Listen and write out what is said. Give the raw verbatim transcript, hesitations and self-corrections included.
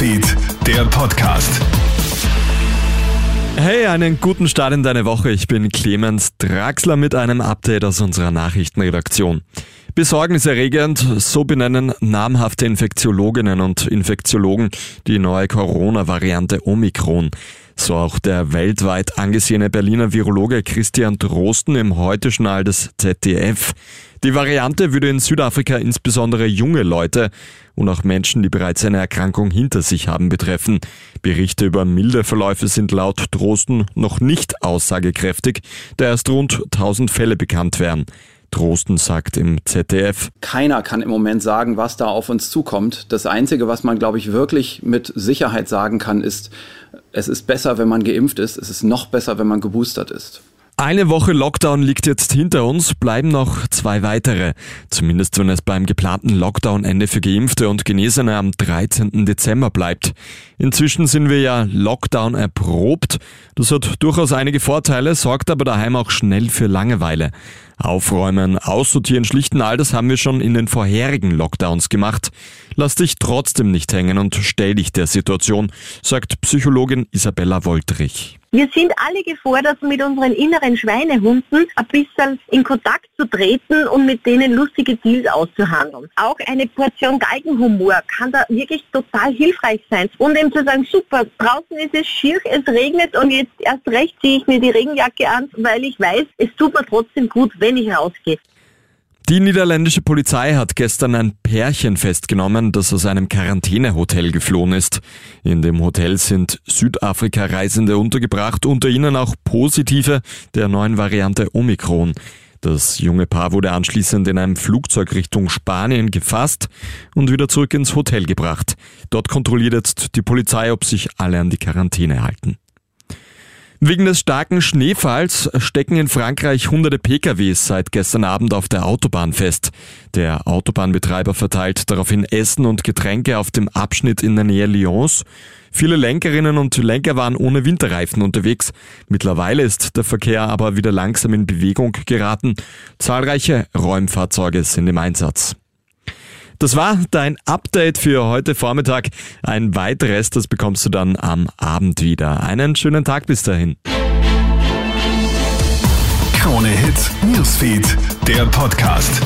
Newsfeed, der Podcast. Hey, einen guten Start in deine Woche. Ich bin Clemens Draxler mit einem Update aus unserer Nachrichtenredaktion. Besorgniserregend, so benennen namhafte Infektiologinnen und Infektiologen die neue Corona-Variante Omikron. So auch der weltweit angesehene Berliner Virologe Christian Drosten im Heute-Journal des Z D F. Die Variante würde in Südafrika insbesondere junge Leute und auch Menschen, die bereits eine Erkrankung hinter sich haben, betreffen. Berichte über milde Verläufe sind laut Drosten noch nicht aussagekräftig, da erst rund tausend Fälle bekannt wären. Drosten sagt im Z D F: Keiner kann im Moment sagen, was da auf uns zukommt. Das Einzige, was man, glaube ich, wirklich mit Sicherheit sagen kann, ist, es ist besser, wenn man geimpft ist. Es ist noch besser, wenn man geboostert ist. Eine Woche Lockdown liegt jetzt hinter uns, bleiben noch zwei weitere. Zumindest wenn es beim geplanten Lockdown-Ende für Geimpfte und Genesene am dreizehnten Dezember bleibt. Inzwischen sind wir ja Lockdown erprobt. Das hat durchaus einige Vorteile, sorgt aber daheim auch schnell für Langeweile. Aufräumen, aussortieren, schlichten, all das haben wir schon in den vorherigen Lockdowns gemacht. Lass dich trotzdem nicht hängen und stell dich der Situation, sagt Psychologin Isabella Wolterich. Wir sind alle gefordert, mit unseren inneren Schweinehunden ein bisschen in Kontakt zu treten und mit denen lustige Deals auszuhandeln. Auch eine Portion Galgenhumor kann da wirklich total hilfreich sein. Und eben zu sagen, super, draußen ist es schier, es regnet und jetzt erst recht ziehe ich mir die Regenjacke an, weil ich weiß, es tut mir trotzdem gut, wenn ich rausgehe. Die niederländische Polizei hat gestern ein Pärchen festgenommen, das aus einem Quarantänehotel geflohen ist. In dem Hotel sind Südafrika-Reisende untergebracht, unter ihnen auch Positive der neuen Variante Omikron. Das junge Paar wurde anschließend in einem Flugzeug Richtung Spanien gefasst und wieder zurück ins Hotel gebracht. Dort kontrolliert jetzt die Polizei, ob sich alle an die Quarantäne halten. Wegen des starken Schneefalls stecken in Frankreich hunderte P K Ws seit gestern Abend auf der Autobahn fest. Der Autobahnbetreiber verteilt daraufhin Essen und Getränke auf dem Abschnitt in der Nähe Lyons. Viele Lenkerinnen und Lenker waren ohne Winterreifen unterwegs. Mittlerweile ist der Verkehr aber wieder langsam in Bewegung geraten. Zahlreiche Räumfahrzeuge sind im Einsatz. Das war dein Update für heute Vormittag. Ein weiteres, das bekommst du dann am Abend wieder. Einen schönen Tag bis dahin. Krone Hits Newsfeed, der Podcast.